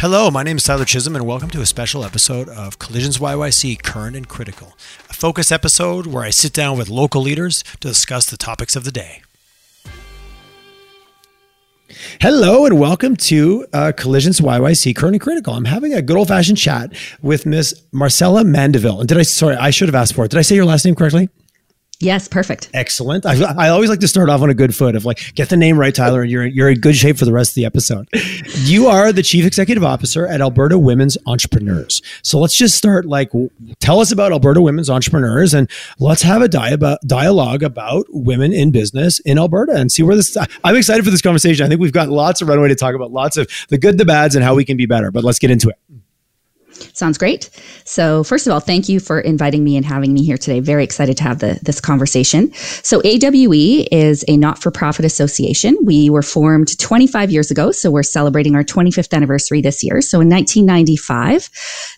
Hello, my name is Tyler Chisholm, and welcome to a special episode of Collisions YYC Current and Critical, a focus episode where I sit down with local leaders to discuss the topics of the day. Hello and welcome to Collisions YYC Current and Critical. I'm having a good old-fashioned chat with Miss Marcella Mandeville. And I should have asked for it. Did I say your last name correctly? Yes, perfect. Excellent. I always like to start off on a good foot of like, get the name right, Tyler, and you're in good shape for the rest of the episode. You are the Chief Executive Officer at Alberta Women's Entrepreneurs. So let's just start like, tell us about Alberta Women's Entrepreneurs and let's have a dialogue about women in business in Alberta and see where this, I'm excited for this conversation. I think we've got lots of runway to talk about, lots of the good, the bads, and how we can be better, but let's get into it. Sounds great. So first of all, thank you for inviting me and having me here today. Very excited to have this conversation. So AWE is a not-for-profit association. We were formed 25 years ago, so we're celebrating our 25th anniversary this year. So in 1995,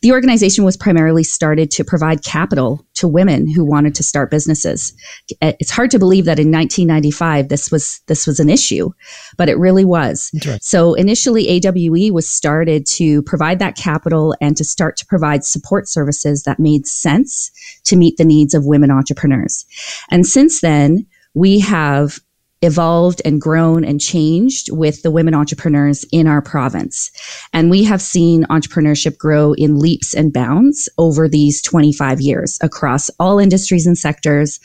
the organization was primarily started to provide capital to women who wanted to start businesses. It's hard to believe that in 1995, this was an issue, but it really was. Right. So initially, AWE was started to provide that capital and to start to provide support services that made sense to meet the needs of women entrepreneurs. And since then, we have evolved and grown and changed with the women entrepreneurs in our province. And we have seen entrepreneurship grow in leaps and bounds over these 25 years across all industries and sectors,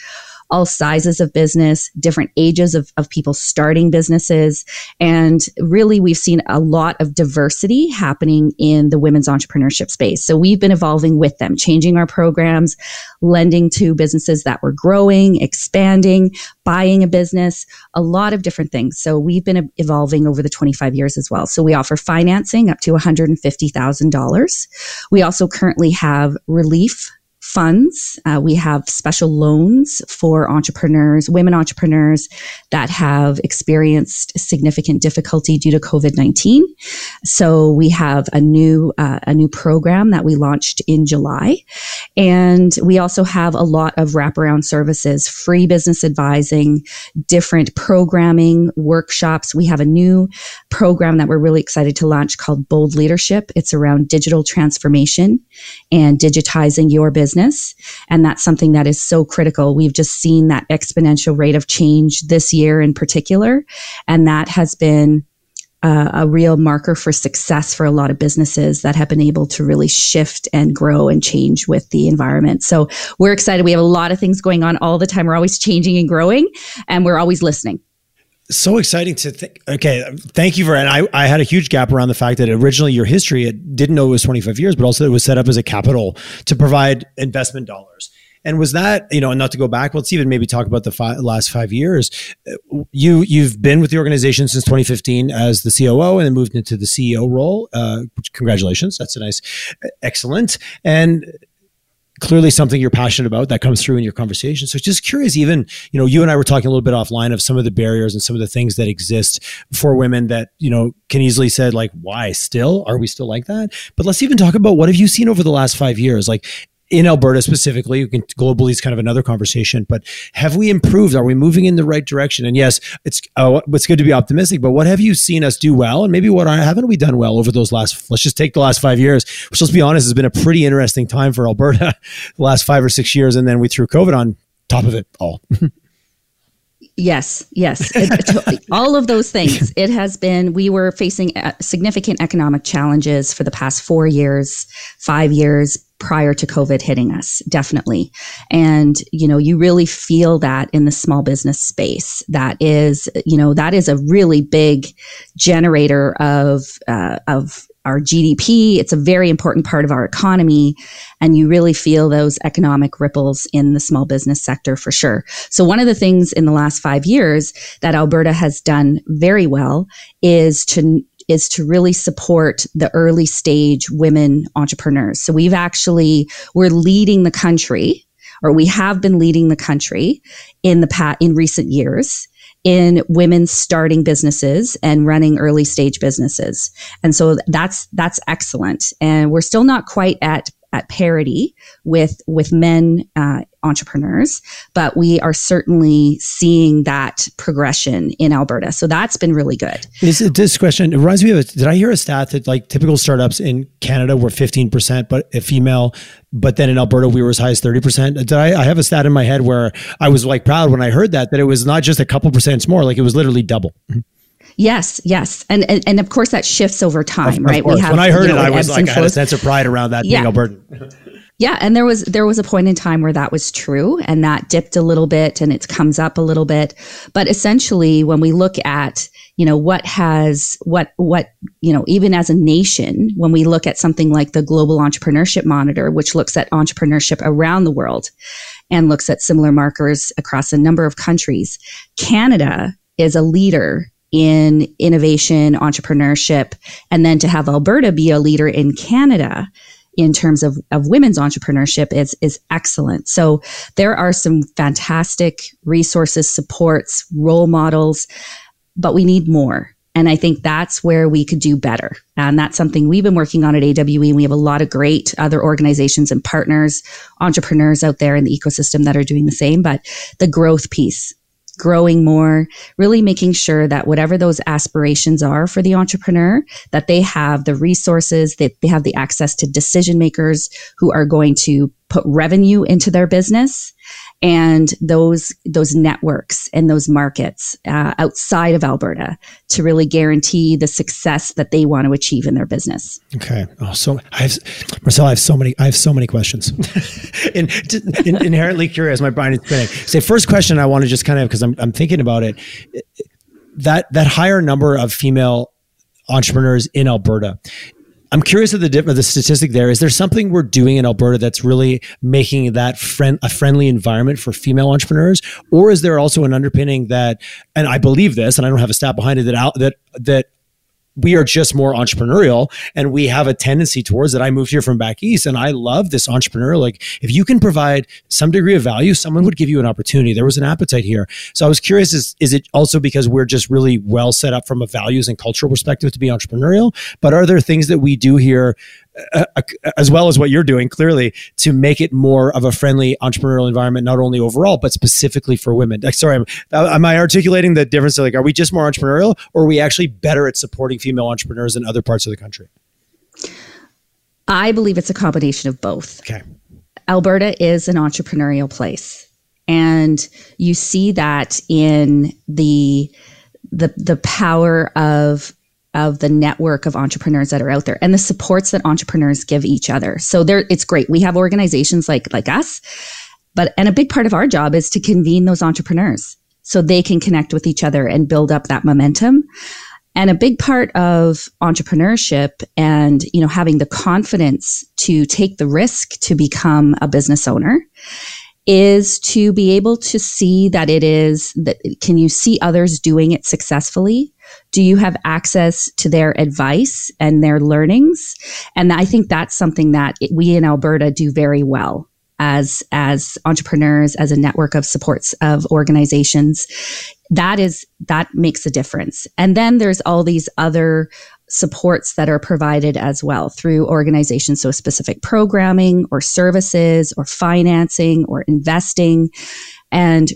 all sizes of business, different ages of people starting businesses. And really, we've seen a lot of diversity happening in the women's entrepreneurship space. So we've been evolving with them, changing our programs, lending to businesses that were growing, expanding, buying a business, a lot of different things. So we've been evolving over the 25 years as well. So we offer financing up to $150,000. We also currently have relief funds. We have special loans for entrepreneurs, women entrepreneurs that have experienced significant difficulty due to COVID-19. So we have a new program that we launched in July. And we also have a lot of wraparound services, free business advising, different programming, workshops. We have a new program that we're really excited to launch called Bold Leadership. It's around digital transformation and digitizing your business. And that's something that is so critical. We've just seen that exponential rate of change this year in particular. And that has been a real marker for success for a lot of businesses that have been able to really shift and grow and change with the environment. So we're excited. We have a lot of things going on all the time. We're always changing and growing, and we're always listening. So exciting to think. Okay. Thank you for, and I had a huge gap around the fact that originally your history, it didn't know it was 25 years, but also it was set up as a capital to provide investment dollars. And was that, and not to go back, let's even maybe talk about the last 5 years. You've been with the organization since 2015 as the COO and then moved into the CEO role. Congratulations. That's a nice, excellent. And clearly something you're passionate about that comes through in your conversation. So just curious, even, you and I were talking a little bit offline of some of the barriers and some of the things that exist for women that, can easily said like, why still? Are we still like that? But let's even talk about what have you seen over the last 5 years? Like in Alberta specifically, globally is kind of another conversation, but have we improved? Are we moving in the right direction? And yes, it's good to be optimistic, but what have you seen us do well? And maybe what haven't we done well over those let's just take the last 5 years, which let's be honest, has been a pretty interesting time for Alberta the last 5 or 6 years. And then we threw COVID on top of it all. Yes. All of those things. It has been, we were facing significant economic challenges for the past 4 years, 5 years prior to COVID hitting us, definitely. And, you really feel that in the small business space. That is, that is a really big generator of our GDP. It's a very important part of our economy. And you really feel those economic ripples in the small business sector for sure. So one of the things in the last 5 years that Alberta has done very well is to really support the early stage women entrepreneurs. So we're leading the country, or we have been leading the country in recent years in women starting businesses and running early stage businesses. And so that's excellent. And we're still not quite at at parity with men entrepreneurs, but we are certainly seeing that progression in Alberta. So that's been really good. This question reminds me of, did I hear a stat that like typical startups in Canada were 15%, but a female, but then in Alberta, we were as high as 30%. Did I have a stat in my head where I was like proud when I heard that it was not just a couple percent more, like it was literally double. Mm-hmm. Yes. And of course that shifts over time, right? We have, when I heard it, I was like, I had a sense of pride around that being Albertan. Yeah. And there was a point in time where that was true and that dipped a little bit and it comes up a little bit. But essentially when we look at, even as a nation, when we look at something like the Global Entrepreneurship Monitor, which looks at entrepreneurship around the world and looks at similar markers across a number of countries, Canada is a leader in innovation, entrepreneurship, and then to have Alberta be a leader in Canada in terms of women's entrepreneurship is excellent. So there are some fantastic resources, supports, role models, but we need more. And I think that's where we could do better. And that's something we've been working on at AWE. We have a lot of great other organizations and partners, entrepreneurs out there in the ecosystem that are doing the same, but the growth piece, growing more, really making sure that whatever those aspirations are for the entrepreneur, that they have the resources, that they have the access to decision makers who are going to put revenue into their business, and those networks and those markets outside of Alberta to really guarantee the success that they want to achieve in their business. Okay. Oh, so Marcella, I have so many questions. Inherently curious, my brain is spinning. So first question I want to just kind of, because I'm thinking about it, that higher number of female entrepreneurs in Alberta, I'm curious of the statistic there. Is there something we're doing in Alberta that's really making that a friendly environment for female entrepreneurs? Or is there also an underpinning that, and I believe this, and I don't have a stat behind it, that we are just more entrepreneurial and we have a tendency towards that. I moved here from back east and I love this entrepreneur. Like if you can provide some degree of value, someone would give you an opportunity. There was an appetite here. So I was curious, is it also because we're just really well set up from a values and cultural perspective to be entrepreneurial? But are there things that we do here as well as what you're doing clearly to make it more of a friendly entrepreneurial environment, not only overall, but specifically for women? Sorry, am I articulating the difference? Like, are we just more entrepreneurial or are we actually better at supporting female entrepreneurs in other parts of the country? I believe it's a combination of both. Okay. Alberta is an entrepreneurial place and you see that in the power of the network of entrepreneurs that are out there and the supports that entrepreneurs give each other. So it's great. We have organizations like us, and a big part of our job is to convene those entrepreneurs so they can connect with each other and build up that momentum. And a big part of entrepreneurship and, having the confidence to take the risk to become a business owner is to be able to see that it is that. Can you see others doing it successfully? Do you have access to their advice and their learnings? And I think that's something that we in Alberta do very well as entrepreneurs, as a network of supports of organizations. That makes a difference. And then there's all these other supports that are provided as well through organizations, so specific programming or services or financing or investing, and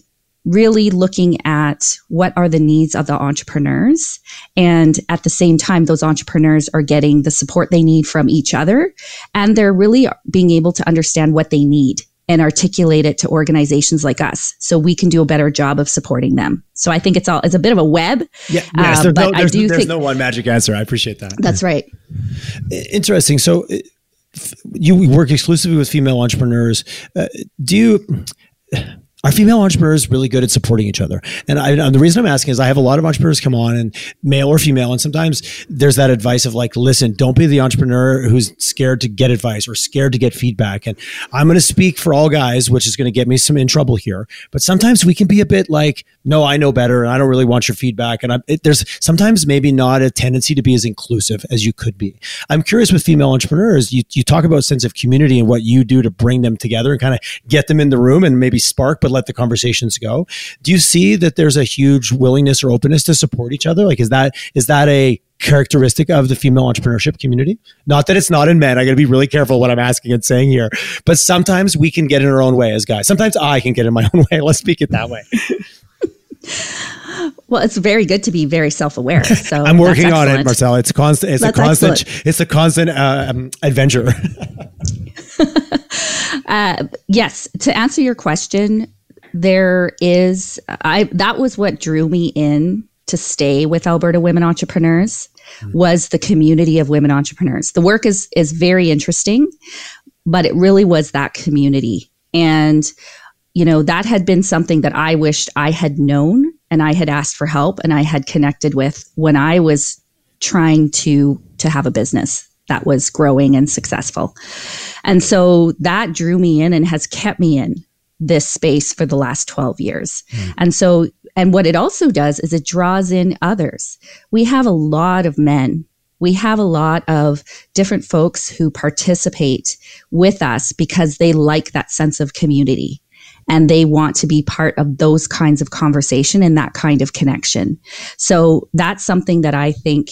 really looking at what are the needs of the entrepreneurs. And at the same time, those entrepreneurs are getting the support they need from each other. And they're really being able to understand what they need and articulate it to organizations like us so we can do a better job of supporting them. So I think it's a bit of a web. Yeah, yes, there's no one magic answer. I appreciate that. That's right. Interesting. So you work exclusively with female entrepreneurs. Are female entrepreneurs really good at supporting each other? And the reason I'm asking is I have a lot of entrepreneurs come on, and male or female, and sometimes there's that advice of like, listen, don't be the entrepreneur who's scared to get advice or scared to get feedback. And I'm going to speak for all guys, which is going to get me in trouble here. But sometimes we can be a bit like, no, I know better and I don't really want your feedback. And there's sometimes maybe not a tendency to be as inclusive as you could be. I'm curious with female entrepreneurs, you talk about sense of community and what you do to bring them together and kind of get them in the room and maybe spark, but let the conversations go. Do you see that there's a huge willingness or openness to support each other? Like, is that a characteristic of the female entrepreneurship community. Not that it's not in men. I got to be really careful what I'm asking and saying here. But sometimes we can get in our own way as guys. Sometimes I can get in my own way. Let's speak it that way. Well, it's very good to be very self-aware. So I'm working on it, Marcella. It's constant. It's a constant adventure. Yes. To answer your question, that was what drew me in to stay with Alberta Women Entrepreneurs, was the community of women entrepreneurs. The work is very interesting, but it really was that community. And, you know, that had been something that I wished I had known, and I had asked for help, and I had connected with when I was trying to have a business that was growing and successful. And so that drew me in and has kept me in this space for the last 12 years. Mm. And what it also does is it draws in others. We have a lot of men. We have a lot of different folks who participate with us because they like that sense of community, and they want to be part of those kinds of conversation and that kind of connection. So that's something that I think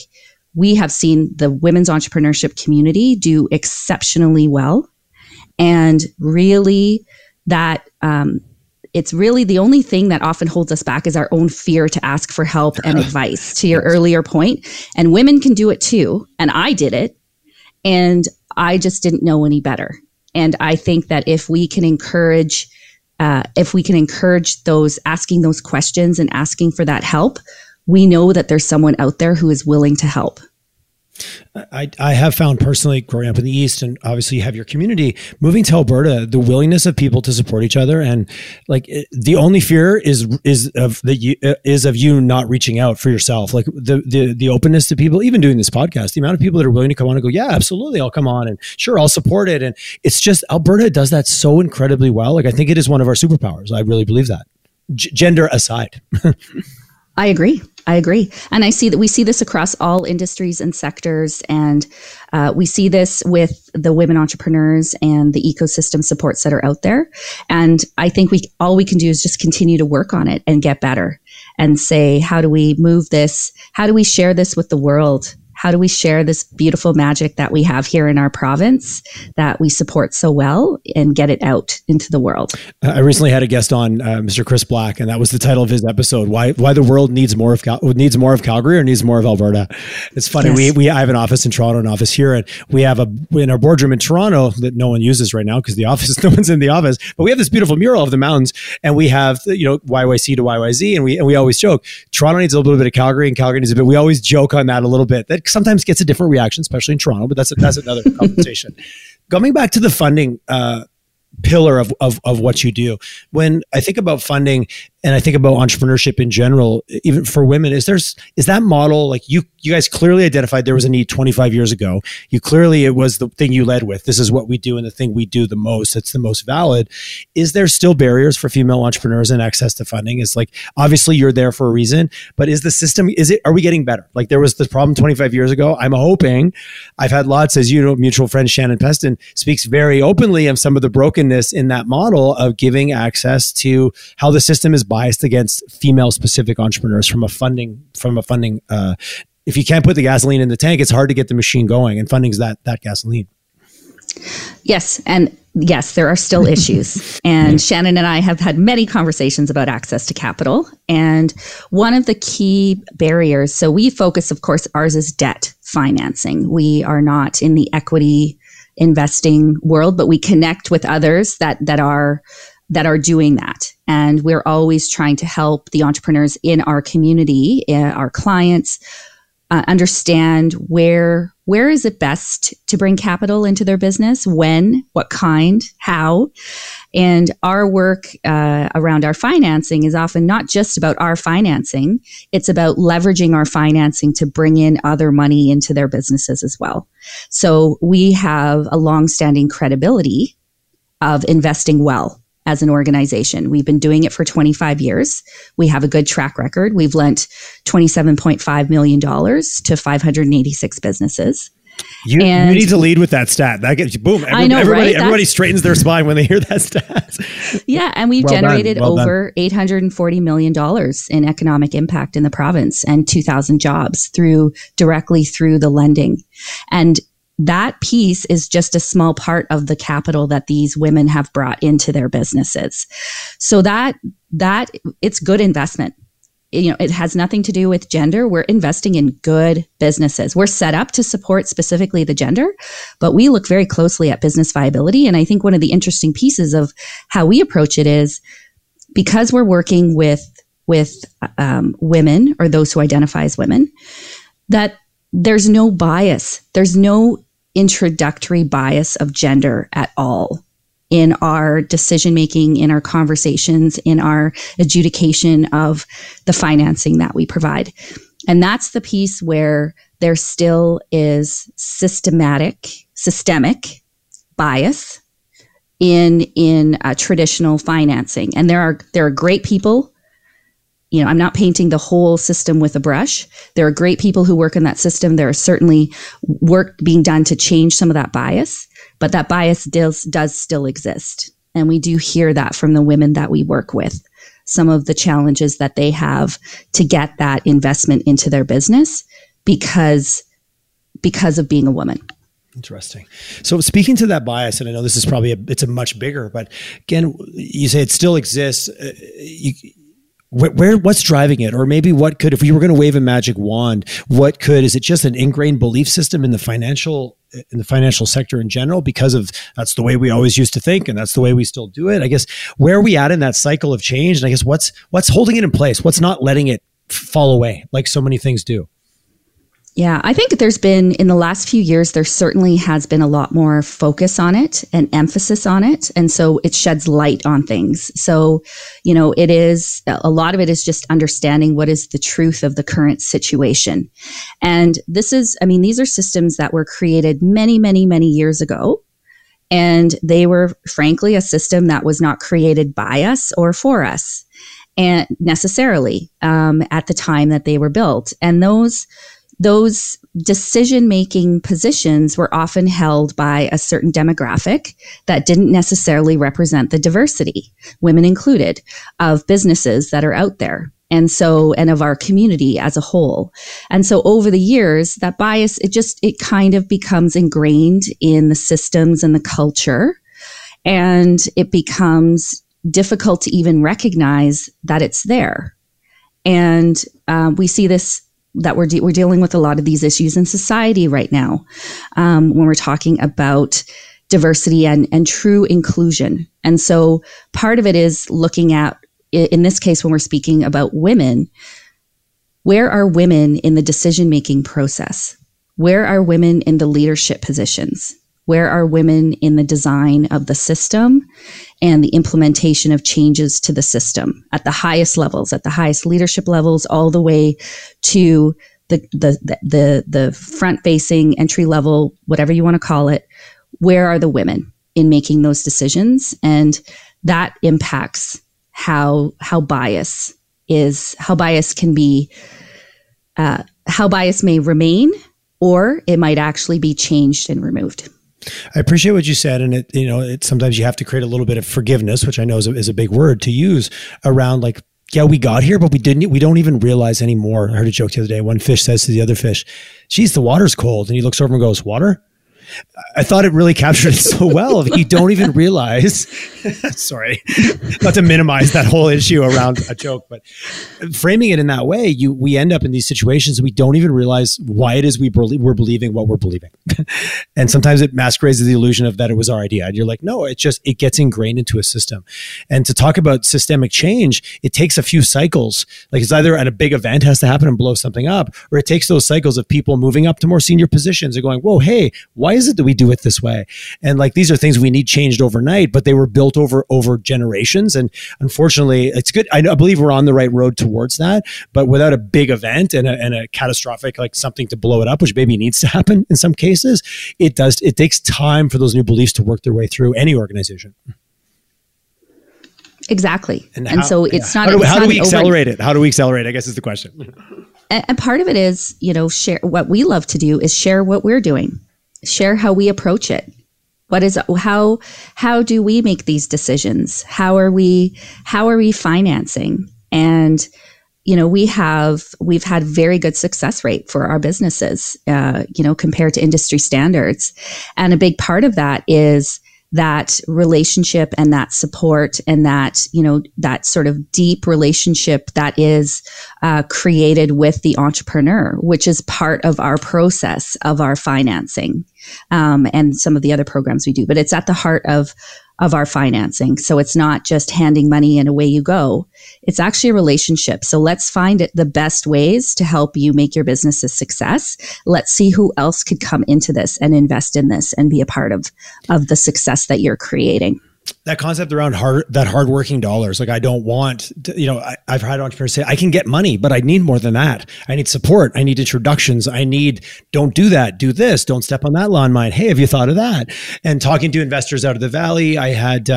we have seen the women's entrepreneurship community do exceptionally well. And really it's really the only thing that often holds us back is our own fear to ask for help and advice, to your earlier point. And women can do it too. And I did it. And I just didn't know any better. And I think that if we can encourage those asking those questions and asking for that help, we know that there's someone out there who is willing to help. I have found personally growing up in the East, and obviously you have your community, moving to Alberta, the willingness of people to support each other. And like the only fear is of you not reaching out for yourself. Like the openness to people, even doing this podcast, the amount of people that are willing to come on and go, yeah, absolutely, I'll come on, and sure, I'll support it. And it's just, Alberta does that so incredibly well. Like I think it is one of our superpowers. I really believe that, gender aside. I agree. And we see this across all industries and sectors. And we see this with the women entrepreneurs and the ecosystem supports that are out there. And I think all we can do is just continue to work on it and get better and say, how do we move this? How do we share this with the world? How do we share this beautiful magic that we have here in our province that we support so well and get it out into the world? I recently had a guest on, Mr. Chris Black, and that was the title of his episode: Why the world needs more of Calgary or needs more of Alberta. It's funny. Yes. I have an office in Toronto, an office here, and we have in our boardroom in Toronto that no one uses right now because no one's in the office. But we have this beautiful mural of the mountains, and we have YYC to YYZ, and we always joke Toronto needs a little bit of Calgary, and Calgary needs a bit. We always joke on that a little bit. That sometimes gets a different reaction, especially in Toronto, but that's another conversation. Coming back to the funding pillar of what you do, when I think about funding and I think about entrepreneurship in general, even for women, is that model, like you guys clearly identified there was a need 25 years ago. It was the thing you led with. This is what we do and the thing we do the most. It's the most valid. Is there still barriers for female entrepreneurs and access to funding? It's like, obviously you're there for a reason, but is the system, are we getting better? Like there was this problem 25 years ago. I'm hoping, I've had lots, as you know, mutual friend Shannon Pestana speaks very openly of some of the brokenness in that model of giving access to how the system is biased against female-specific entrepreneurs from a funding. If you can't put the gasoline in the tank, it's hard to get the machine going, and funding's that gasoline. Yes, and yes, there are still issues. And Shannon and I have had many conversations about access to capital. And one of the key barriers, so we focus, of course, ours is debt financing. We are not in the equity investing world, but we connect with others that are doing that. And we're always trying to help the entrepreneurs in our community, our clients, understand where is it best to bring capital into their business, when, what kind, how. And our work around our financing is often not just about our financing, it's about leveraging our financing to bring in other money into their businesses as well. So we have a longstanding credibility of investing well. As an organization, we've been doing it for 25 years. We have a good track record. We've lent $27.5 million to 586 businesses. You need to lead with that stat. That gets you, boom. Everybody straightens their spine when they hear that stat. Yeah. And we've generated over $840 million in economic impact in the province and 2,000 jobs directly through the lending. And that piece is just a small part of the capital that these women have brought into their businesses. So that it's good investment. You know, it has nothing to do with gender. We're investing in good businesses. We're set up to support specifically the gender, but we look very closely at business viability. And I think one of the interesting pieces of how we approach it is because we're working with women or those who identify as women, that there's no bias. There's no introductory bias of gender at all in our decision-making, in our conversations, in our adjudication of the financing that we provide. And that's the piece where there still is systemic bias in traditional financing. And there are great people. You know, I'm not painting the whole system with a brush. There are great people who work in that system. There are certainly work being done to change some of that bias, but that bias does still exist. And we do hear that from the women that we work with, some of the challenges that they have to get that investment into their business because of being a woman. Interesting. So speaking to that bias, and I know this is probably it's a much bigger, but again, you say it still exists. What's driving it? Or maybe what could, if we were going to wave a magic wand, is it just an ingrained belief system in the financial sector in general, because of that's the way we always used to think and that's the way we still do it? I guess, where are we at in that cycle of change? And I guess what's holding it in place? What's not letting it fall away like so many things do? Yeah, I think there's been, in the last few years, there certainly has been a lot more focus on it and emphasis on it. And so it sheds light on things. So, you know, it is, a lot of it is just understanding what is the truth of the current situation. And these are systems that were created many, many, many years ago. And they were, frankly, a system that was not created by us or for us and necessarily at the time that they were built. And those decision-making positions were often held by a certain demographic that didn't necessarily represent the diversity, women included, of businesses that are out there. And of our community as a whole. And so over the years, that bias, it kind of becomes ingrained in the systems and the culture. And it becomes difficult to even recognize that it's there. And we see this, that we're dealing with a lot of these issues in society right now when we're talking about diversity and true inclusion. And so part of it is looking at, in this case, when we're speaking about women, where are women in the decision-making process? Where are women in the leadership positions? Where are women in the design of the system and the implementation of changes to the system at the highest levels, at the highest leadership levels, all the way to the front-facing entry level, whatever you want to call it? Where are the women in making those decisions? And that impacts how bias may remain, or it might actually be changed and removed. I appreciate what you said. And sometimes you have to create a little bit of forgiveness, which I know is a big word to use around like, yeah, we got here, but we don't even realize anymore. I heard a joke the other day. One fish says to the other fish, "Geez, the water's cold." And he looks over and goes, "Water?" I thought it really captured it so well. You don't even realize, sorry, not to minimize that whole issue around a joke, but framing it in that way, we end up in these situations we don't even realize why it is we're believing what we're believing. And sometimes it masquerades as the illusion of that it was our idea. And you're like, no, it gets ingrained into a system. And to talk about systemic change, it takes a few cycles. Like it's either at a big event has to happen and blow something up, or it takes those cycles of people moving up to more senior positions and going, whoa, hey, why is it that we do it this way? And like, these are things we need changed overnight, but they were built over generations. And unfortunately, it's good. I believe we're on the right road towards that, but without a big event and a catastrophic, like something to blow it up, which maybe needs to happen in some cases, it takes time for those new beliefs to work their way through any organization. Exactly. How do we accelerate? I guess is the question. And part of it is, you know, what we love to do is share what we're doing. share how we approach it. What is, how do we make these decisions? How are we financing? And, you know, we've had very good success rate for our businesses, you know, compared to industry standards. And a big part of that is that relationship and that support and that, you know, that sort of deep relationship that is created with the entrepreneur, which is part of our process of our financing and some of the other programs we do. But it's at the heart of our financing. So it's not just handing money and away you go. It's actually a relationship. So let's find the best ways to help you make your business a success. Let's see who else could come into this and invest in this and be a part of the success that you're creating. That concept around hardworking dollars. Like, I don't want to, you know, I've had entrepreneurs say, I can get money, but I need more than that. I need support. I need introductions. I need, don't do that. Do this. Don't step on that landmine. Hey, have you thought of that? And talking to investors out of the Valley, I had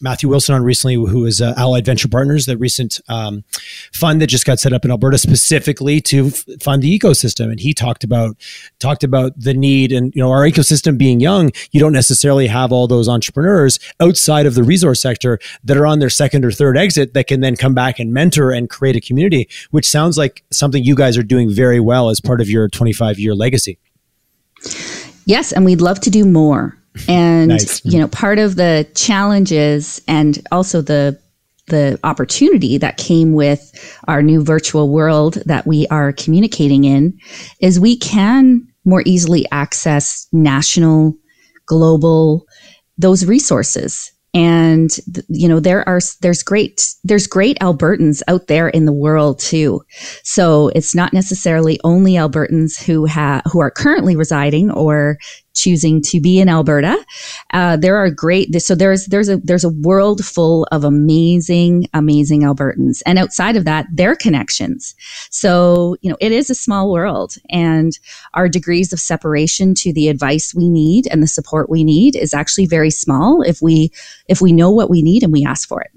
Matthew Wilson on recently, who is Allied Venture Partners, the recent fund that just got set up in Alberta specifically to fund the ecosystem. And he talked about the need, and, you know, our ecosystem being young, you don't necessarily have all those entrepreneurs outside of the resource sector that are on their second or third exit that can then come back and mentor and create a community, which sounds like something you guys are doing very well as part of your 25-year legacy. Yes, and we'd love to do more. And nice. You know, part of the challenges and also the opportunity that came with our new virtual world that we are communicating in is we can more easily access national, global, those resources. And, you know, there's great Albertans out there in the world too. So it's not necessarily only Albertans who are currently residing or choosing to be in Alberta. There are great, so there's a world full of amazing, amazing Albertans. And outside of that, their connections. So, you know, it is a small world, and our degrees of separation to the advice we need and the support we need is actually very small if we know what we need and we ask for it.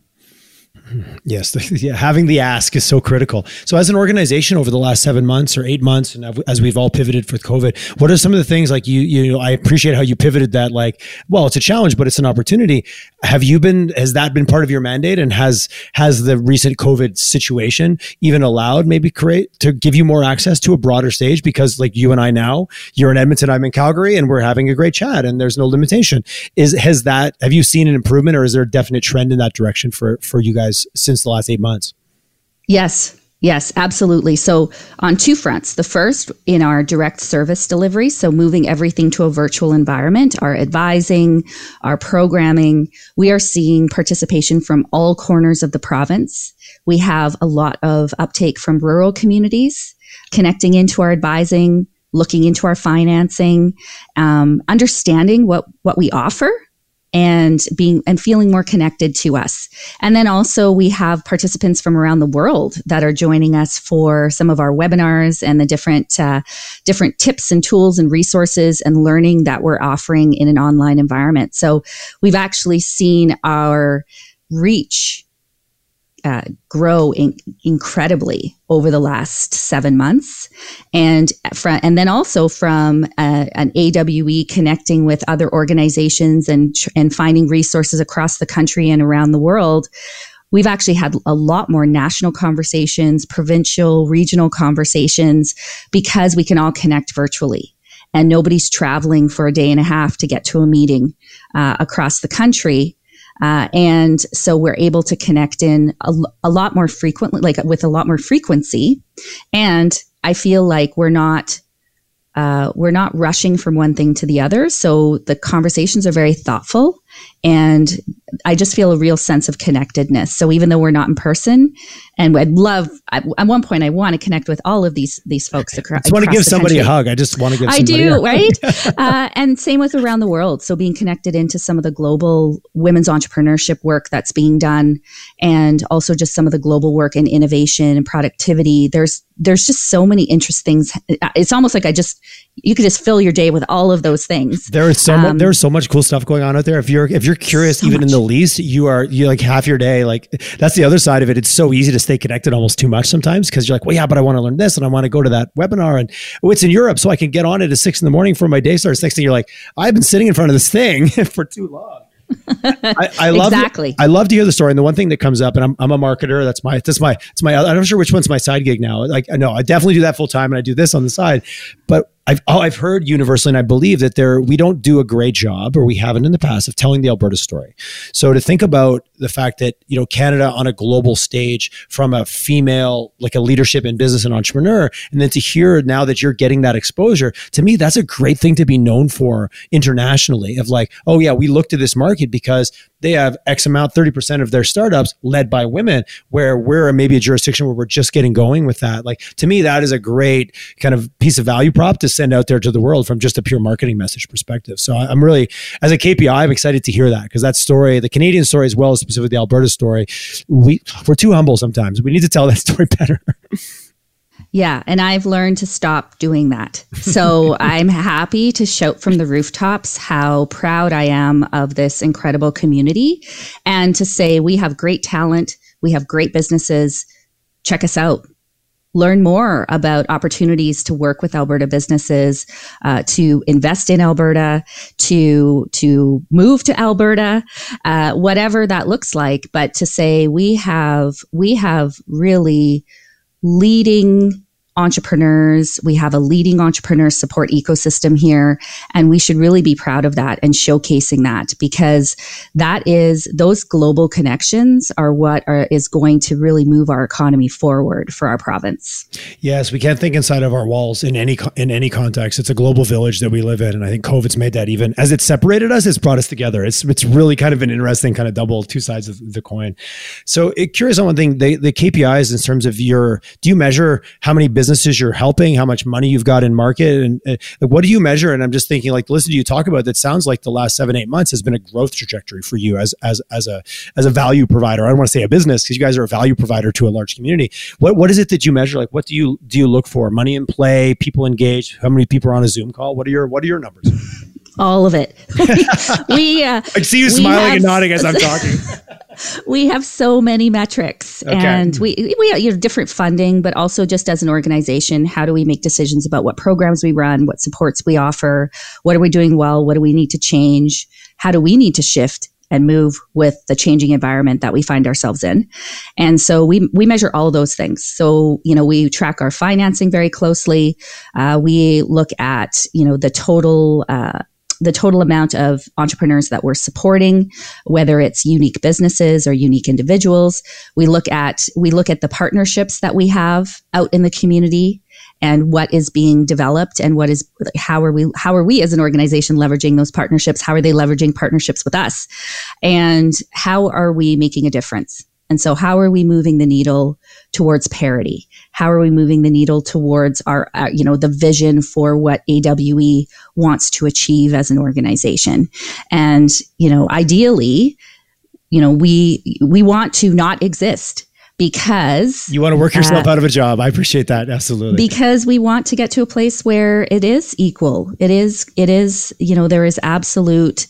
Yes. Yeah, having the ask is so critical. So as an organization over the last 7 months or 8 months, and as we've all pivoted for COVID, what are some of the things like you I appreciate how you pivoted that, like, well, it's a challenge, but it's an opportunity. Has that been part of your mandate? And has the recent COVID situation even allowed maybe to give you more access to a broader stage? Because like you and I now, you're in Edmonton, I'm in Calgary, and we're having a great chat and there's no limitation. Have you seen an improvement, or is there a definite trend in that direction for you guys since the last 8 months? Yes, absolutely. So on two fronts, the first in our direct service delivery. So moving everything to a virtual environment, our advising, our programming, we are seeing participation from all corners of the province. We have a lot of uptake from rural communities, connecting into our advising, looking into our financing, understanding what we offer, and feeling more connected to us. And then also we have participants from around the world that are joining us for some of our webinars and the different tips and tools and resources and learning that we're offering in an online environment. So we've actually seen our reach grow incredibly over the last 7 months. And then also from an AWE connecting with other organizations and finding resources across the country and around the world, we've actually had a lot more national conversations, provincial, regional conversations, because we can all connect virtually. And nobody's traveling for a day and a half to get to a meeting across the country. And so we're able to connect in a lot more frequently, like with a lot more frequency. And I feel like we're not rushing from one thing to the other. So the conversations are very thoughtful, and I just feel a real sense of connectedness. So even though we're not in person, and at one point I want to connect with all of these folks across the country. I just want to give somebody a hug. I do, right? And same with around the world. So being connected into some of the global women's entrepreneurship work that's being done, and also just some of the global work in innovation and productivity. There's just so many interesting things. It's almost like you could just fill your day with all of those things. There's so much cool stuff going on out there. If you're if you're curious, so even much. In the least, you like half your day, like that's the other side of it. It's so easy to stay connected almost too much sometimes, because you're like, well, yeah, but I want to learn this and I want to go to that webinar and it's in Europe, so I can get on it at 6 a.m. before my day starts. Next thing you're like, I've been sitting in front of this thing for too long. I love exactly. I love to hear the story. And the one thing that comes up, and I'm a marketer. That's my, I'm not sure which one's my side gig now. Like, no, I definitely do that full time and I do this on the side, but I've heard universally, and I believe that we don't do a great job, or we haven't in the past, of telling the Alberta story. So to think about the fact that, you know, Canada on a global stage from a female, like a leadership in business and entrepreneur, and then to hear now that you're getting that exposure, to me, that's a great thing to be known for internationally, of like, oh yeah, we looked at this market because they have X amount, 30% of their startups led by women, where we're maybe a jurisdiction where we're just getting going with that. Like, to me, that is a great kind of piece of value prop to send out there to the world from just a pure marketing message perspective. So I'm really, as a KPI, I'm excited to hear that, because that story, the Canadian story, as well as specifically the Alberta story, we're too humble sometimes. We need to tell that story better. Yeah. And I've learned to stop doing that. So I'm happy to shout from the rooftops how proud I am of this incredible community, and to say, we have great talent. We have great businesses. Check us out. Learn more about opportunities to work with Alberta businesses, to invest in Alberta, to move to Alberta, whatever that looks like. But to say we have really leading entrepreneurs. We have a leading entrepreneur support ecosystem here, and we should really be proud of that and showcasing that, because those global connections are what is going to really move our economy forward for our province. Yes, we can't think inside of our walls in any context. It's a global village that we live in, and I think COVID's made that, even as it separated us, it's brought us together. It's really kind of an interesting kind of double, two sides of the coin. So curious on one thing, the KPIs in terms of do you measure how many businesses you're helping, how much money you've got in market, and what do you measure? And I'm just thinking, like, listen to you talk about that, sounds like the last 7-8 months has been a growth trajectory for you as a value provider. I don't want to say a business, because you guys are a value provider to a large community. What is it that you measure? Like, what do you look for? Money in play, people engaged, how many people are on a Zoom call? What are your numbers? All of it. I see you smiling and nodding as I'm talking. We have so many metrics, okay. And we have different funding, but also just as an organization, how do we make decisions about what programs we run, what supports we offer, what are we doing well, what do we need to change, how do we need to shift and move with the changing environment that we find ourselves in. And so we measure all of those things. So, you know, we track our financing very closely. We look at, you know, the total amount of entrepreneurs that we're supporting, whether it's unique businesses or unique individuals. We look at the partnerships that we have out in the community, and what is being developed, and how are we as an organization leveraging those partnerships? How are they leveraging partnerships with us? And how are we making a difference? And so how are we moving the needle towards parity? How are we moving the needle towards the vision for what AWE wants to achieve as an organization? And, you know, ideally, you know, we want to not exist, because you want to work yourself out of a job. I appreciate that. Absolutely. Because we want to get to a place where it is equal. It is, you know, there is absolutely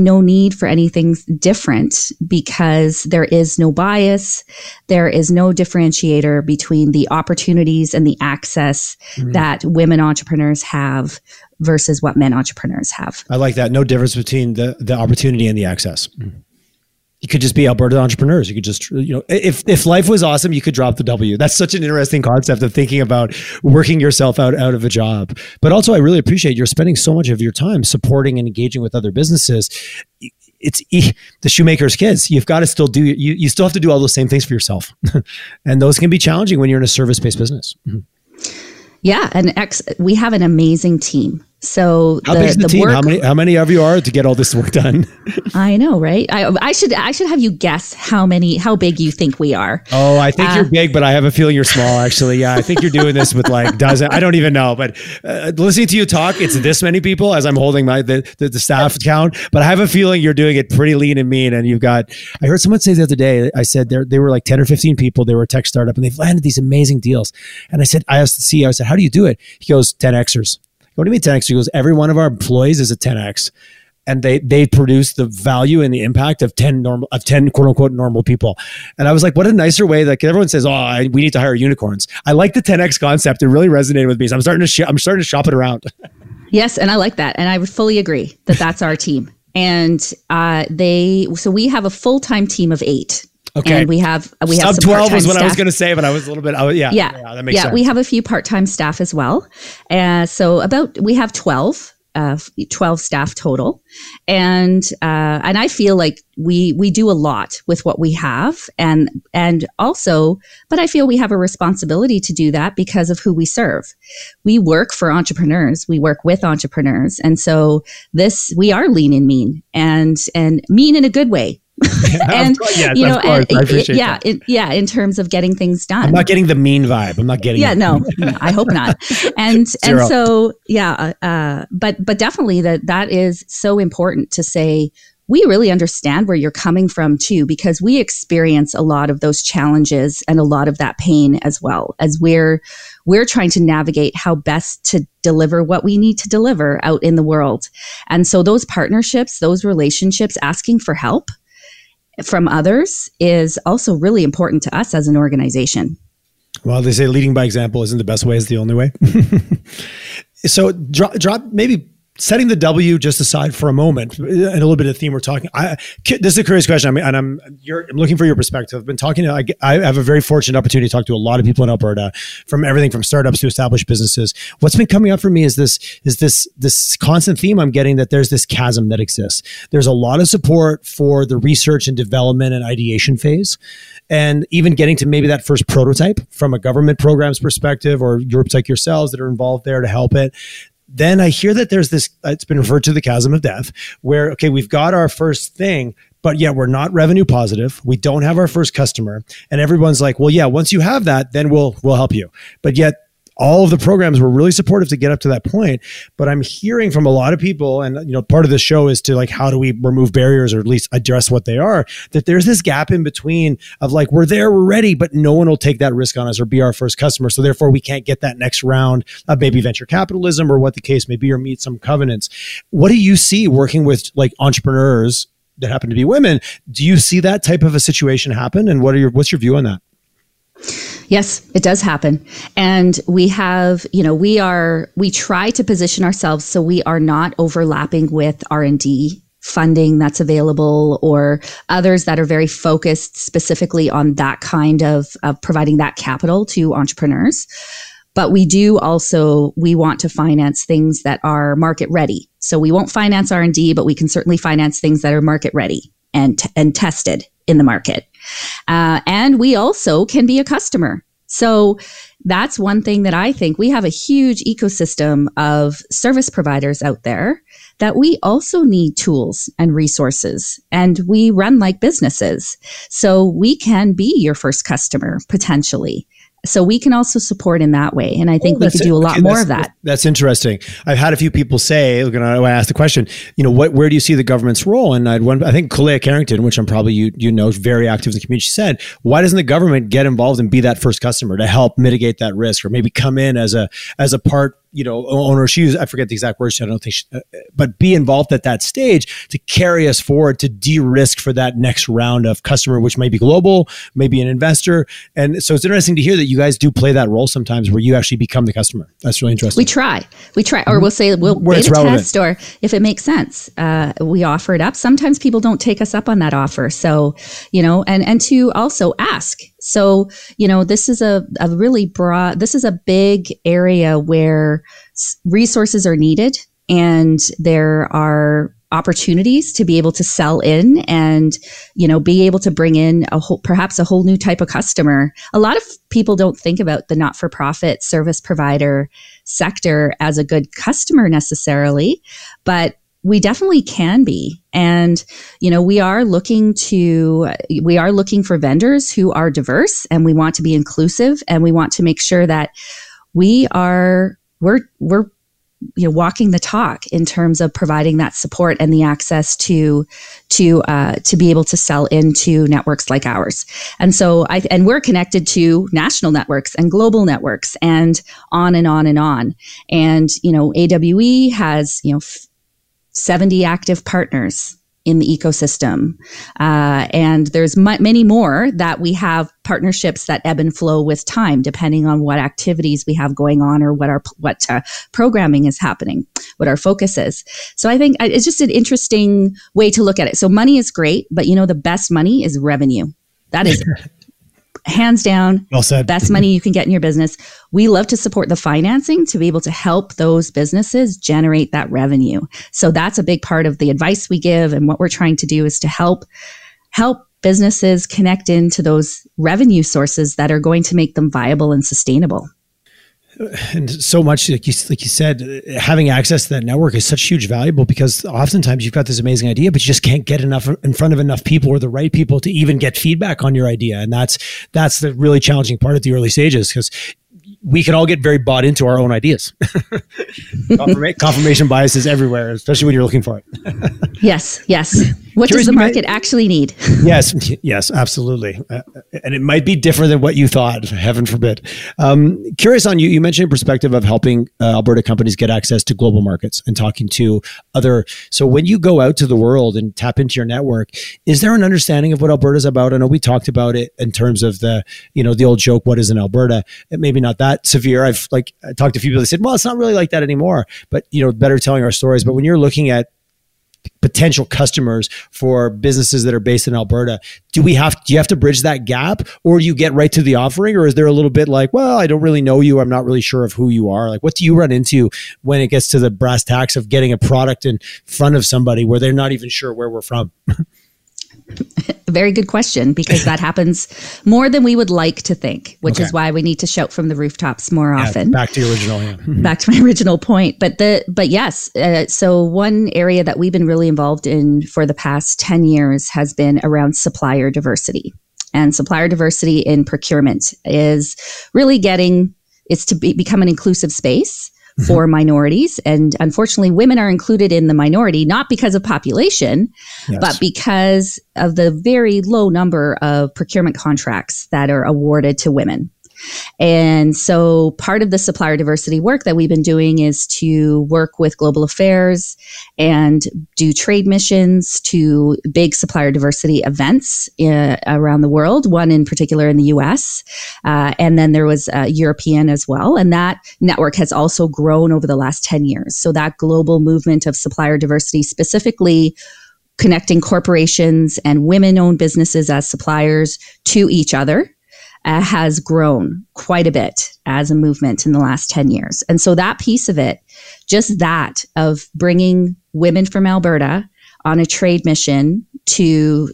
no need for anything different, because there is no bias. There is no differentiator between the opportunities and the access that women entrepreneurs have versus what men entrepreneurs have. I like that. No difference between the opportunity and the access. Mm-hmm. You could just be Alberta entrepreneurs. You could just, you know, if life was awesome, you could drop the W. That's such an interesting concept of thinking about working yourself out of a job. But also, I really appreciate you're spending so much of your time supporting and engaging with other businesses. It's the shoemaker's kids. You've got to still you still have to do all those same things for yourself. And those can be challenging when you're in a service-based business. Yeah. And we have an amazing team. So how big is the team? How many of you are to get all this work done? I know, right? I should have you guess how big you think we are. Oh, I think you're big, but I have a feeling you're small, actually. Yeah, I think you're doing this with like dozen. I don't even know, but listening to you talk, it's this many people as I'm holding the staff count. But I have a feeling you're doing it pretty lean and mean. And I heard someone say the other day. I said they were like 10 or 15 people. They were a tech startup, and they've landed these amazing deals. And I asked the CEO, I said, "How do you do it?" He goes, "10xers." What do you mean 10x? He goes, every one of our employees is a 10x. and they produce the value and the impact of 10 quote unquote normal people. And I was like, what a nicer way that everyone says, we need to hire unicorns. I like the 10X concept. It really resonated with me. So I'm starting to shop it around. Yes. And I like that. And I would fully agree that that's our team. And so we have a full-time team of 8. Okay. And we have some 12 was what staff. I was going to say, but I was a little bit, that makes sense. We have a few part-time staff as well. We have 12 staff total. And I feel like we do a lot with what we have but I feel we have a responsibility to do that because of who we serve. We work for entrepreneurs. We work with entrepreneurs. And so we are lean and mean and mean in a good way. In terms of getting things done. I'm not getting the mean vibe. No, I hope not. And so, but definitely that is so important to say, we really understand where you're coming from too, because we experience a lot of those challenges and a lot of that pain as well, as we're trying to navigate how best to deliver what we need to deliver out in the world. And so those partnerships, those relationships, asking for help from others is also really important to us as an organization. Well, they say leading by example isn't the best way, it's the only way. So drop maybe setting the W just aside for a moment and a little bit of the theme we're talking. This is a curious question. I mean, and I'm looking for your perspective. I've been talking to, I have a very fortunate opportunity to talk to a lot of people in Alberta, from everything from startups to established businesses. What's been coming up for me is this constant theme I'm getting, that there's this chasm that exists. There's a lot of support for the research and development and ideation phase, and even getting to maybe that first prototype from a government program's perspective or groups like yourselves that are involved there to help it. Then I hear that there's this, it's been referred to the chasm of death, where, okay, we've got our first thing, but yet we're not revenue positive. We don't have our first customer. And everyone's like, well, yeah, once you have that, then we'll help you. But yet all of the programs were really supportive to get up to that point. But I'm hearing from a lot of people, and part of the show is to how do we remove barriers or at least address what they are, that there's this gap in between of we're there, we're ready, but no one will take that risk on us or be our first customer. So therefore we can't get that next round of maybe venture capitalism or what the case may be, or meet some covenants. What do you see working with entrepreneurs that happen to be women? Do you see that type of a situation happen? And what's your view on that? Yes, it does happen. And we have, we try to position ourselves so we are not overlapping with R&D funding that's available or others that are very focused specifically on that kind of providing that capital to entrepreneurs. But we want to finance things that are market ready. So we won't finance R&D, but we can certainly finance things that are market ready and tested in the market. And we also can be a customer. So that's one thing that I think we have a huge ecosystem of service providers out there that we also need tools and resources, and we run like businesses. So we can be your first customer potentially. So we can also support in that way. And I think we could do a lot more of that. That's interesting. I've had a few people say, when I asked the question, where do you see the government's role? And I think Kalea Carrington, which I'm probably, very active in the community, said, why doesn't the government get involved and be that first customer to help mitigate that risk, or maybe come in as a part owner? I forget the exact words. I don't think, but be involved at that stage to carry us forward, to de-risk for that next round of customer, which may be global, maybe an investor. And so it's interesting to hear that you guys do play that role sometimes, where you actually become the customer. That's really interesting. We try, or we'll say we'll beta test, or if it makes sense, we offer it up. Sometimes people don't take us up on that offer. So, and to also ask. So, this is a really broad, this is a big area where resources are needed, and there are opportunities to be able to sell in and, be able to bring in perhaps a whole new type of customer. A lot of people don't think about the not-for-profit service provider sector as a good customer necessarily, but we definitely can be. And, we are looking for vendors who are diverse, and we want to be inclusive, and we want to make sure that we're walking the talk in terms of providing that support and the access to be able to sell into networks like ours. And so we're connected to national networks and global networks and on and on and on. And, AWE has, 70 active partners in the ecosystem. And there's many more that we have partnerships that ebb and flow with time, depending on what activities we have going on or what programming is happening, what our focus is. So I think it's just an interesting way to look at it. So money is great, but you know, the best money is revenue. That is hands down, well said. Best money you can get in your business. We love to support the financing to be able to help those businesses generate that revenue. So that's a big part of the advice we give, and what we're trying to do is to help businesses connect into those revenue sources that are going to make them viable and sustainable. And so much, like you said, having access to that network is such huge valuable, because oftentimes you've got this amazing idea, but you just can't get enough in front of enough people or the right people to even get feedback on your idea. And that's the really challenging part at the early stages, because we can all get very bought into our own ideas. Confirmation bias is everywhere, especially when you're looking for it. Yes. What does the market actually need? Yes, absolutely. And it might be different than what you thought, heaven forbid. Curious on you, you mentioned a perspective of helping Alberta companies get access to global markets and talking to other. So when you go out to the world and tap into your network, is there an understanding of what Alberta's about? I know we talked about it in terms of the old joke, what is in Alberta? It maybe not that severe. I talked to a few people that said, well, it's not really like that anymore, but better telling our stories. But when you're looking at potential customers for businesses that are based in Alberta, do you have to bridge that gap, or do you get right to the offering? Or is there a little bit like, well, I don't really know you, I'm not really sure of who you are? Like, what do you run into when it gets to the brass tacks of getting a product in front of somebody where they're not even sure where we're from? Very good question, because that happens more than we would like to think, which is why we need to shout from the rooftops more often. Back to your original, Back to my original point. But yes, so one area that we've been really involved in for the past 10 years has been around supplier diversity. And supplier diversity in procurement is really become an inclusive space for minorities. And unfortunately, women are included in the minority, not because of population, but because of the very low number of procurement contracts that are awarded to women. And so part of the supplier diversity work that we've been doing is to work with Global Affairs and do trade missions to big supplier diversity events around the world, one in particular in the US. And then there was a European as well. And that network has also grown over the last 10 years. So that global movement of supplier diversity, specifically connecting corporations and women-owned businesses as suppliers to each other, has grown quite a bit as a movement in the last 10 years. And so that piece of it, just that of bringing women from Alberta on a trade mission to,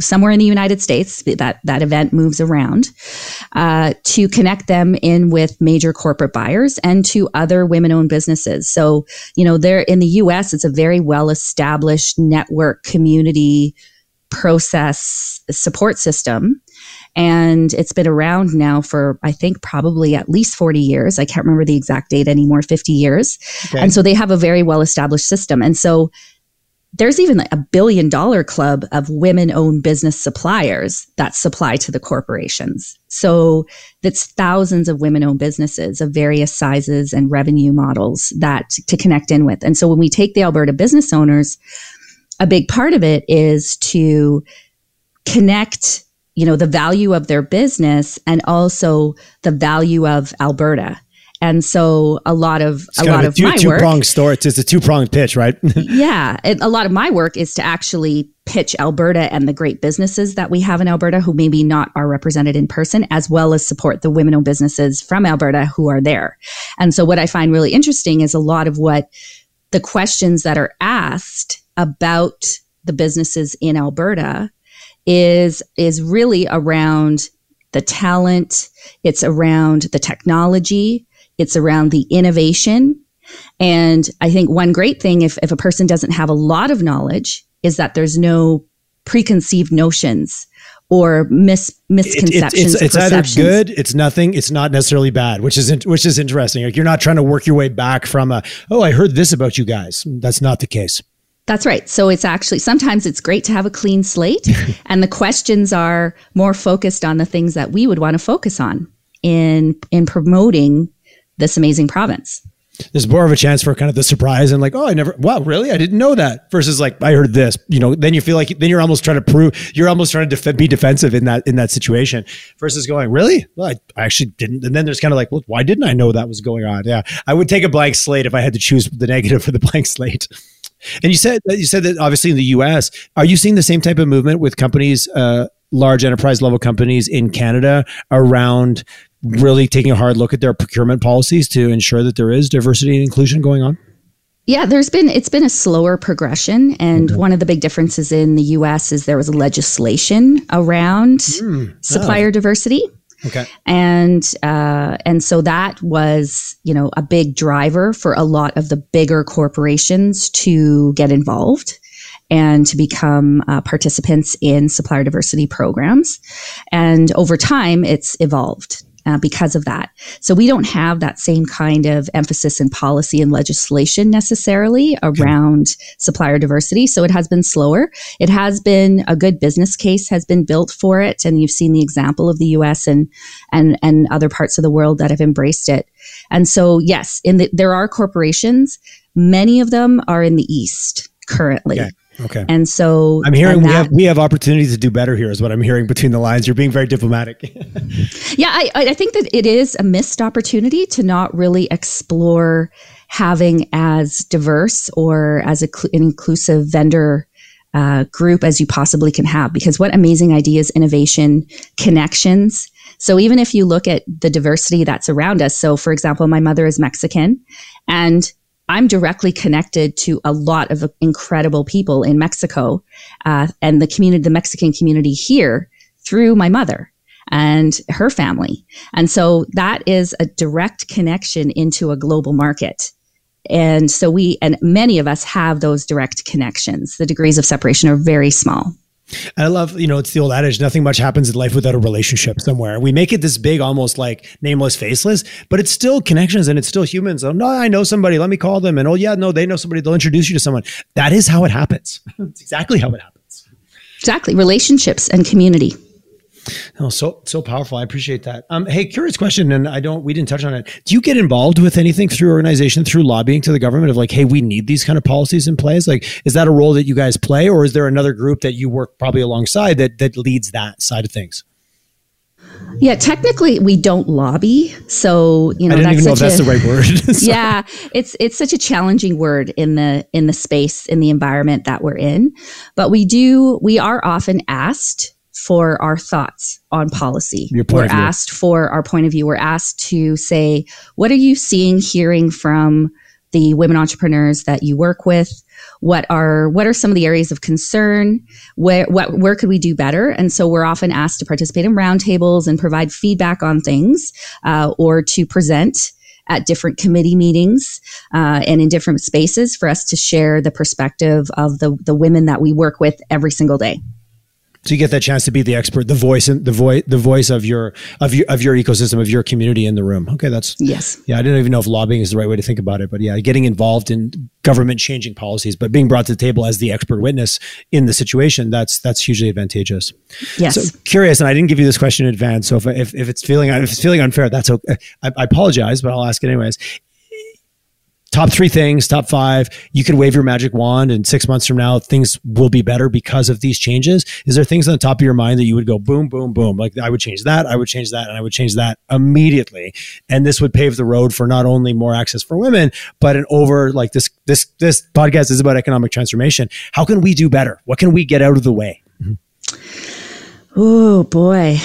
somewhere in the United States, that event moves around, to connect them in with major corporate buyers and to other women-owned businesses. So, there in the US, it's a very well-established network community process support system. And it's been around now for, I think, probably at least 40 years. I can't remember the exact date anymore, 50 years. Okay. And so they have a very well-established system. And so there's even like a $1 billion club of women-owned business suppliers that supply to the corporations. So that's thousands of women-owned businesses of various sizes and revenue models that to connect in with. And so when we take the Alberta business owners, a big part of it is to connect the value of their business and also the value of Alberta. And so a lot of my work, it's a two-pronged pitch, right? Yeah. A lot of my work is to actually pitch Alberta and the great businesses that we have in Alberta who maybe not are represented in person, as well as support the women-owned businesses from Alberta who are there. And so what I find really interesting is a lot of what the questions that are asked about the businesses in Alberta is really around the talent, it's around the technology, it's around the innovation. And I think one great thing, if a person doesn't have a lot of knowledge, is that there's no preconceived notions or misconceptions. It's either good, it's nothing, it's not necessarily bad, which is interesting. Like, you're not trying to work your way back from I heard this about you guys. That's not the case. That's right. So it's actually, sometimes it's great to have a clean slate, and the questions are more focused on the things that we would want to focus on in promoting this amazing province. there's more of a chance for kind of the surprise and like, oh, I never, wow, really? I didn't know that. Versus like, I heard this, you know, then you feel like, then you're almost trying to prove, you're almost trying to be defensive in that situation versus going, really? Well, I actually didn't. And then there's kind of like, well, why didn't I know that was going on? Yeah. I would take a blank slate if I had to choose the negative for the blank slate. And you said that obviously in the US, are you seeing the same type of movement with companies, large enterprise level companies in Canada around really taking a hard look at their procurement policies to ensure that there is diversity and inclusion going on? Yeah, there's been, it's been a slower progression. And okay. One of the big differences in the US is there was legislation around supplier diversity. Okay. And so that was, you know, a big driver for a lot of the bigger corporations to get involved and to become participants in supplier diversity programs. And over time, it's evolved. Because of that. So we don't have that same kind of emphasis in policy and legislation necessarily around supplier diversity. So it has been slower. It has been a good business case has been built for it. And you've seen the example of the US and other parts of the world that have embraced it. And so, yes, in the, there are corporations. Many of them are in the East currently. Okay. Okay. And so I'm hearing that, we have opportunities to do better here is what I'm hearing between the lines. You're being very diplomatic. Yeah. I think that it is a missed opportunity to not really explore having as diverse or as an inclusive vendor group as you possibly can have, because what amazing ideas, innovation, connections. So even if you look at the diversity that's around us. So for example, my mother is Mexican and I'm directly connected to a lot of incredible people in Mexico and the community, the Mexican community here through my mother and her family. And so that is a direct connection into a global market. And so we, and many of us have those direct connections. The degrees of separation are very small. I love, you know, it's the old adage, nothing much happens in life without a relationship somewhere. We make it this big, almost like nameless, faceless, but it's still connections and it's still humans. Oh, no, I know somebody, let me call them. And oh yeah, no, they know somebody, they'll introduce you to someone. That is how it happens. It's exactly how it happens. Exactly. Relationships and community. Oh, so powerful. I appreciate that. Hey, curious question. And we didn't touch on it. Do you get involved with anything through organization, through lobbying to the government of like, hey, we need these kind of policies in place? Like, is that a role that you guys play, or is there another group that you work probably alongside that leads that side of things? Yeah, technically we don't lobby. So, you know, I didn't even know if that's the right word. Yeah, it's such a challenging word in the space, in the environment that we're in, but we are often asked for our thoughts on policy. We're asked for our point of view. We're asked to say, what are you seeing, hearing from the women entrepreneurs that you work with? What are some of the areas of concern? Where could we do better? And so we're often asked to participate in roundtables and provide feedback on things or to present at different committee meetings and in different spaces for us to share the perspective of the women that we work with every single day. So you get that chance to be the expert, the voice of your ecosystem, of your community in the room. Okay, that's yes. Yeah, I didn't even know if lobbying is the right way to think about it, but yeah, getting involved in government changing policies, but being brought to the table as the expert witness in the situation, that's hugely advantageous. Yes. So curious, and I didn't give you this question in advance, so if it's feeling unfair, that's okay. I apologize, but I'll ask it anyways. Top three things, top five, you could wave your magic wand and 6 months from now, things will be better because of these changes. Is there things on the top of your mind that you would go, boom, boom, boom? Like I would change that, and I would change that immediately. And this would pave the road for not only more access for women, but this podcast is about economic transformation. How can we do better? What can we get out of the way? Mm-hmm. Oh boy.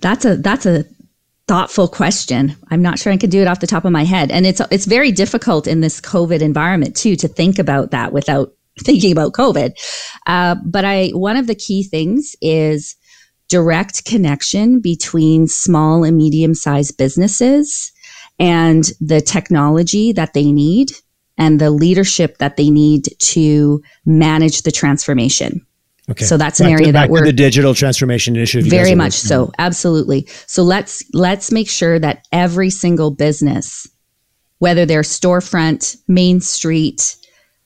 That's a thoughtful question. I'm not sure I can do it off the top of my head. And it's very difficult in this COVID environment too, to think about that without thinking about COVID. But one of the key things is direct connection between small and medium-sized businesses and the technology that they need and the leadership that they need to manage the transformation. Okay. So that's an area that we're the digital transformation initiative. Very much so. Absolutely. So let's make sure that every single business, whether they're storefront, main street,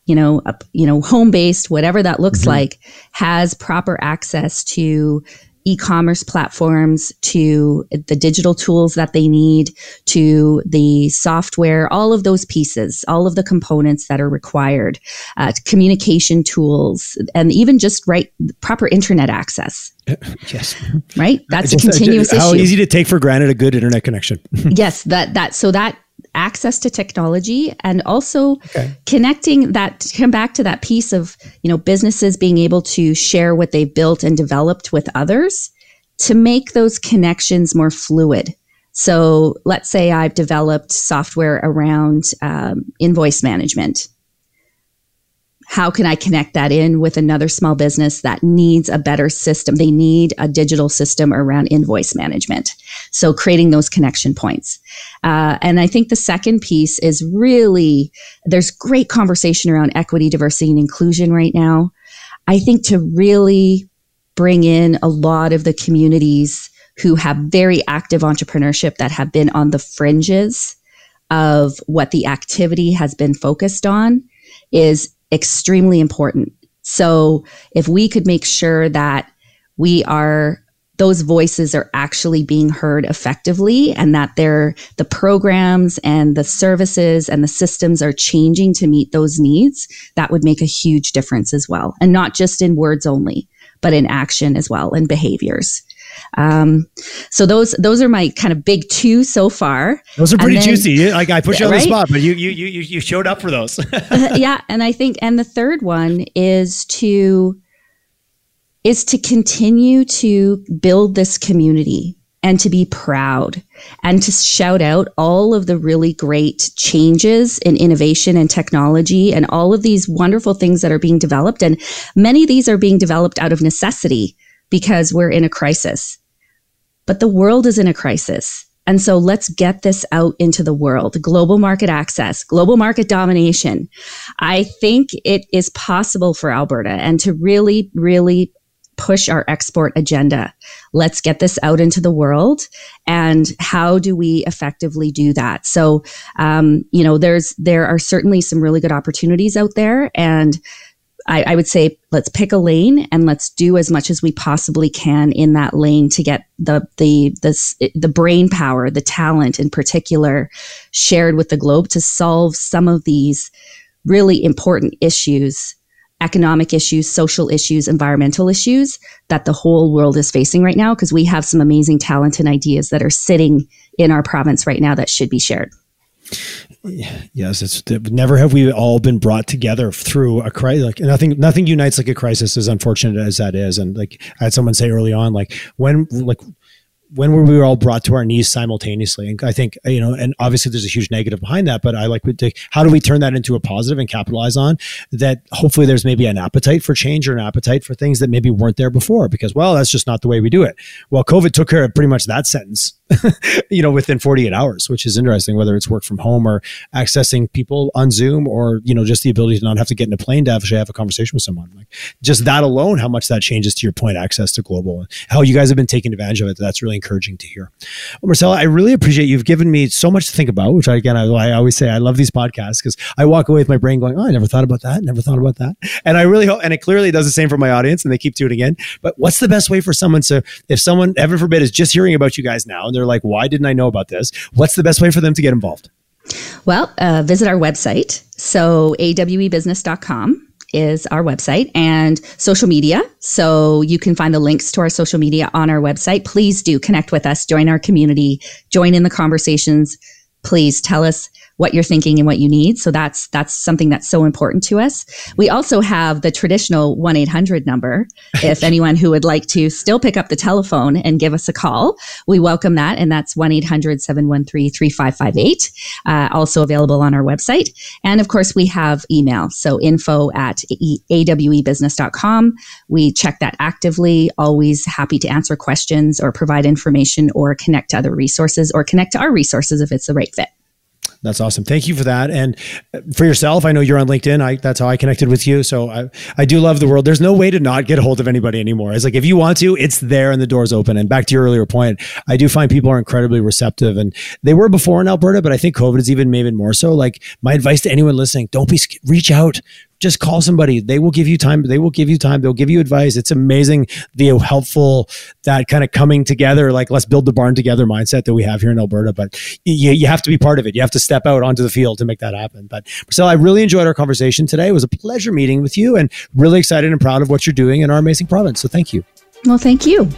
home-based, whatever that looks like, has proper access to e-commerce platforms, to the digital tools that they need, to the software, all of those pieces, all of the components that are required, communication tools, and even just proper internet access. Yes. Right? That's a continuous issue. How easy to take for granted a good internet connection. Yes. So that access to technology, and also connecting that, to come back to that piece of, you know, businesses being able to share what they've built and developed with others to make those connections more fluid. So let's say I've developed software around invoice management. How can I connect that in with another small business that needs a better system? They need a digital system around invoice management. So creating those connection points. And I think the second piece is really, there's great conversation around equity, diversity, and inclusion right now. I think to really bring in a lot of the communities who have very active entrepreneurship that have been on the fringes of what the activity has been focused on is extremely important. So if we could make sure that those voices are actually being heard effectively, and that the programs and the services and the systems are changing to meet those needs, that would make a huge difference as well. And not just in words only, but in action as well, and behaviors. So those are my kind of big two so far. Those are pretty juicy. I put you on the spot, but you showed up for those. Yeah. And I think, and the third one is to continue to build this community and to be proud and to shout out all of the really great changes in innovation and technology and all of these wonderful things that are being developed. And many of these are being developed out of necessity, because we're in a crisis. But the world is in a crisis. And so let's get this out into the world. Global market access, global market domination. I think it is possible for Alberta, and to really, really push our export agenda. Let's get this out into the world. And how do we effectively do that? So, you know, there are certainly some really good opportunities out there. And I would say, let's pick a lane and let's do as much as we possibly can in that lane to get the brain power, the talent in particular, shared with the globe to solve some of these really important issues, economic issues, social issues, environmental issues that the whole world is facing right now, because we have some amazing talent and ideas that are sitting in our province right now that should be shared. Yes, never have we all been brought together through a crisis. Like nothing unites like a crisis, as unfortunate as that is. And like I had someone say early on, when were we all brought to our knees simultaneously? And I think, you know, and obviously there's a huge negative behind that, but how do we turn that into a positive and capitalize on that? Hopefully there's maybe an appetite for change or an appetite for things that maybe weren't there before, because, well, that's just not the way we do it. Well, COVID took care of pretty much that sentence, you know, within 48 hours, which is interesting, whether it's work from home or accessing people on Zoom, or, you know, just the ability to not have to get in a plane to actually have a conversation with someone. Like just that alone, how much that changes, to your point, access to global and how you guys have been taking advantage of it. That's really encouraging to hear. Well, Marcella, I really appreciate you've given me so much to think about, which I always say I love these podcasts because I walk away with my brain going, oh, I never thought about that. Never thought about that. And I really hope, and it clearly does the same for my audience, and they keep doing it again. But what's the best way for someone to, if someone, heaven forbid, is just hearing about you guys now, and they're like, why didn't I know about this? What's the best way for them to get involved? Well, visit our website. So awebusiness.com is our website, and social media. So you can find the links to our social media on our website. Please do connect with us, join our community, join in the conversations. Please tell us what you're thinking and what you need. So that's something that's so important to us. We also have the traditional 1-800 number. If anyone who would like to still pick up the telephone and give us a call, we welcome that. And that's 1-800-713-3558, also available on our website. And of course, we have email. So info@awebusiness.com. We check that actively, always happy to answer questions or provide information or connect to other resources or connect to our resources if it's the right fit. That's awesome. Thank you for that. And for yourself, I know you're on LinkedIn. That's how I connected with you. So I do love the world. There's no way to not get a hold of anybody anymore. It's like, if you want to, it's there and the door's open. And back to your earlier point, I do find people are incredibly receptive, and they were before in Alberta, but I think COVID is even more so. Like my advice to anyone listening, don't be, reach out. Just call somebody. They will give you time. They will give you time. They'll give you advice. It's amazing the helpful, that kind of coming together, like let's build the barn together mindset that we have here in Alberta. But you have to be part of it. You have to step out onto the field to make that happen. But Marcella, I really enjoyed our conversation today. It was a pleasure meeting with you and really excited and proud of what you're doing in our amazing province. So thank you. Well, thank you.